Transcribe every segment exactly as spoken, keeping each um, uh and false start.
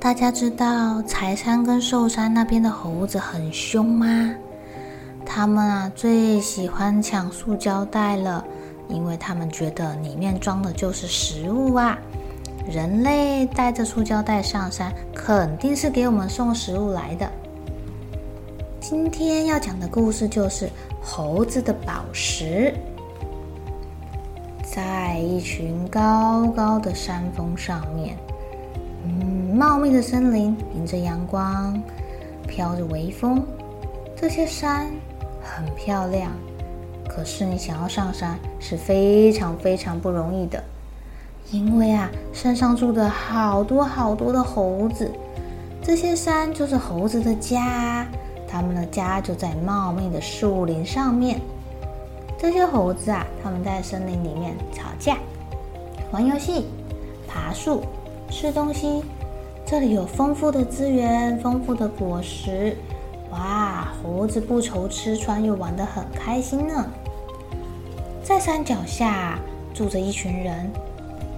大家知道柴山跟寿山那边的猴子很凶吗？他们啊最喜欢抢塑胶袋了，因为他们觉得里面装的就是食物啊。人类带着塑胶袋上山，肯定是给我们送食物来的。今天要讲的故事就是猴子的宝石。在一群高高的山峰上面，嗯，茂密的森林迎着阳光，飘着微风。这些山很漂亮，可是你想要上山是非常非常不容易的，因为啊，山上住的好多好多的猴子，这些山就是猴子的家，他们的家就在茂密的树林上面。这些猴子啊，他们在森林里面吵架、玩游戏、爬树、吃东西，这里有丰富的资源，丰富的果实，哇，猴子不愁吃穿，又玩得很开心呢。在山脚下住着一群人，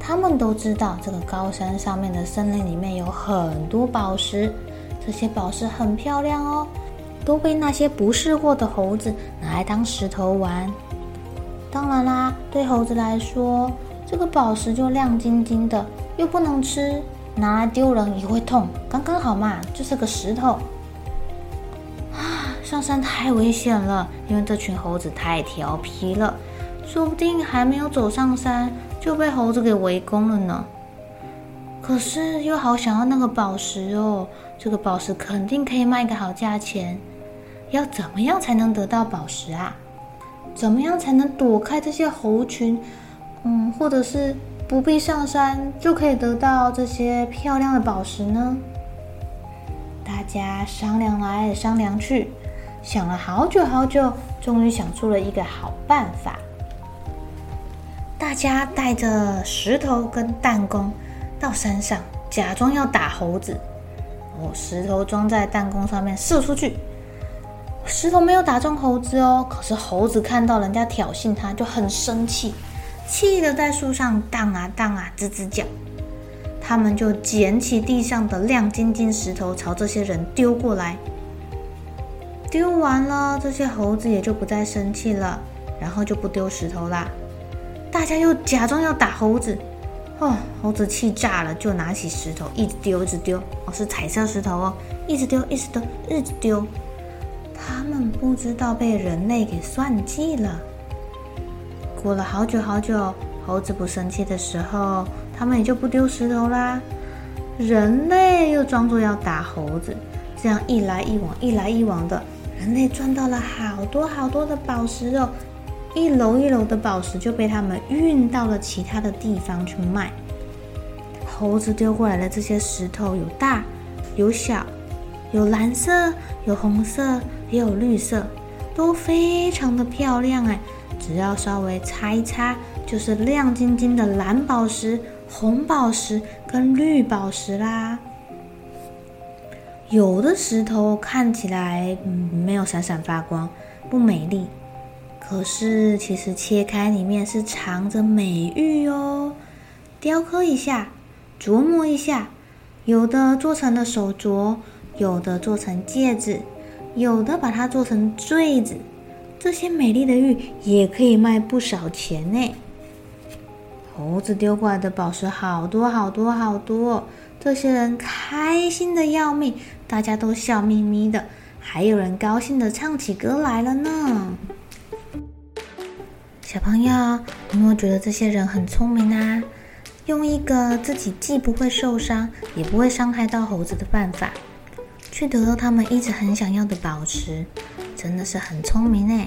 他们都知道这个高山上面的森林里面有很多宝石，这些宝石很漂亮哦，都被那些不识货的猴子拿来当石头玩。当然啦，对猴子来说，这个宝石就亮晶晶的，又不能吃，拿来丢人也会痛，刚刚好嘛，就是个石头啊！上山太危险了，因为这群猴子太调皮了，说不定还没有走上山就被猴子给围攻了呢。可是又好想要那个宝石哦，这个宝石肯定可以卖个好价钱。要怎么样才能得到宝石啊？怎么样才能躲开这些猴群？嗯，或者是不必上山就可以得到这些漂亮的宝石呢？大家商量来商量去，想了好久好久，终于想出了一个好办法。大家带着石头跟弹弓到山上，假装要打猴子。哦，石头装在弹弓上面射出去，石头没有打中猴子哦，可是猴子看到人家挑衅他，就很生气，气得在树上荡啊荡啊，吱吱叫。他们就捡起地上的亮晶晶石头，朝这些人丢过来。丢完了，这些猴子也就不再生气了，然后就不丢石头啦。大家又假装要打猴子，哦，猴子气炸了，就拿起石头一直丢，一直丢。哦，是彩色石头哦，一直丢，一直丢，一直丢。他们不知道被人类给算计了。过了好久好久，猴子不生气的时候，他们也就不丢石头啦。人类又装作要打猴子，这样一来一往，一来一往的，人类赚到了好多好多的宝石哦，一楼一楼的宝石就被他们运到了其他的地方去卖。猴子丢过来的这些石头有大有小，有蓝色，有红色，也有绿色，都非常的漂亮哎。只要稍微擦一擦，就是亮晶晶的蓝宝石、红宝石跟绿宝石啦。有的石头看起来、嗯、没有闪闪发光，不美丽，可是其实切开里面是藏着美玉哦。雕刻一下，琢磨一下，有的做成了手镯，有的做成戒指，有的把它做成坠子，这些美丽的玉也可以卖不少钱呢。猴子丢过来的宝石好多好多好多，这些人开心的要命，大家都笑眯眯的，还有人高兴地唱起歌来了呢。小朋友，你有没有觉得这些人很聪明啊？用一个自己既不会受伤，也不会伤害到猴子的办法，去得到他们一直很想要的宝石，真的是很聪明耶。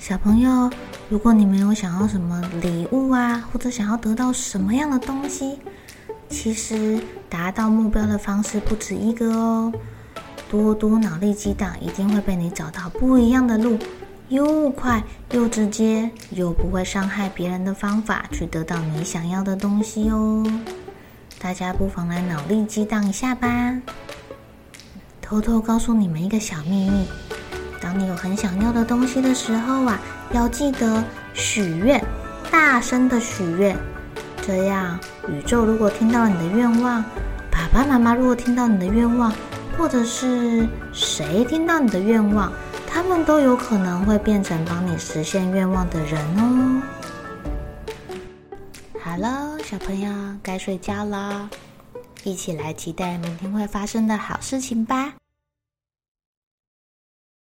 小朋友，如果你们有想要什么礼物啊，或者想要得到什么样的东西，其实达到目标的方式不止一个哦。多多脑力激荡，一定会被你找到不一样的路，又快又直接又不会伤害别人的方法去得到你想要的东西哦。大家不妨来脑力激荡一下吧。偷偷告诉你们一个小秘密，当你有很想要的东西的时候啊，要记得许愿，大声的许愿，这样宇宙如果听到你的愿望，爸爸妈妈如果听到你的愿望，或者是谁听到你的愿望，他们都有可能会变成帮你实现愿望的人哦。好了，小朋友，该睡觉了，一起来期待明天会发生的好事情吧。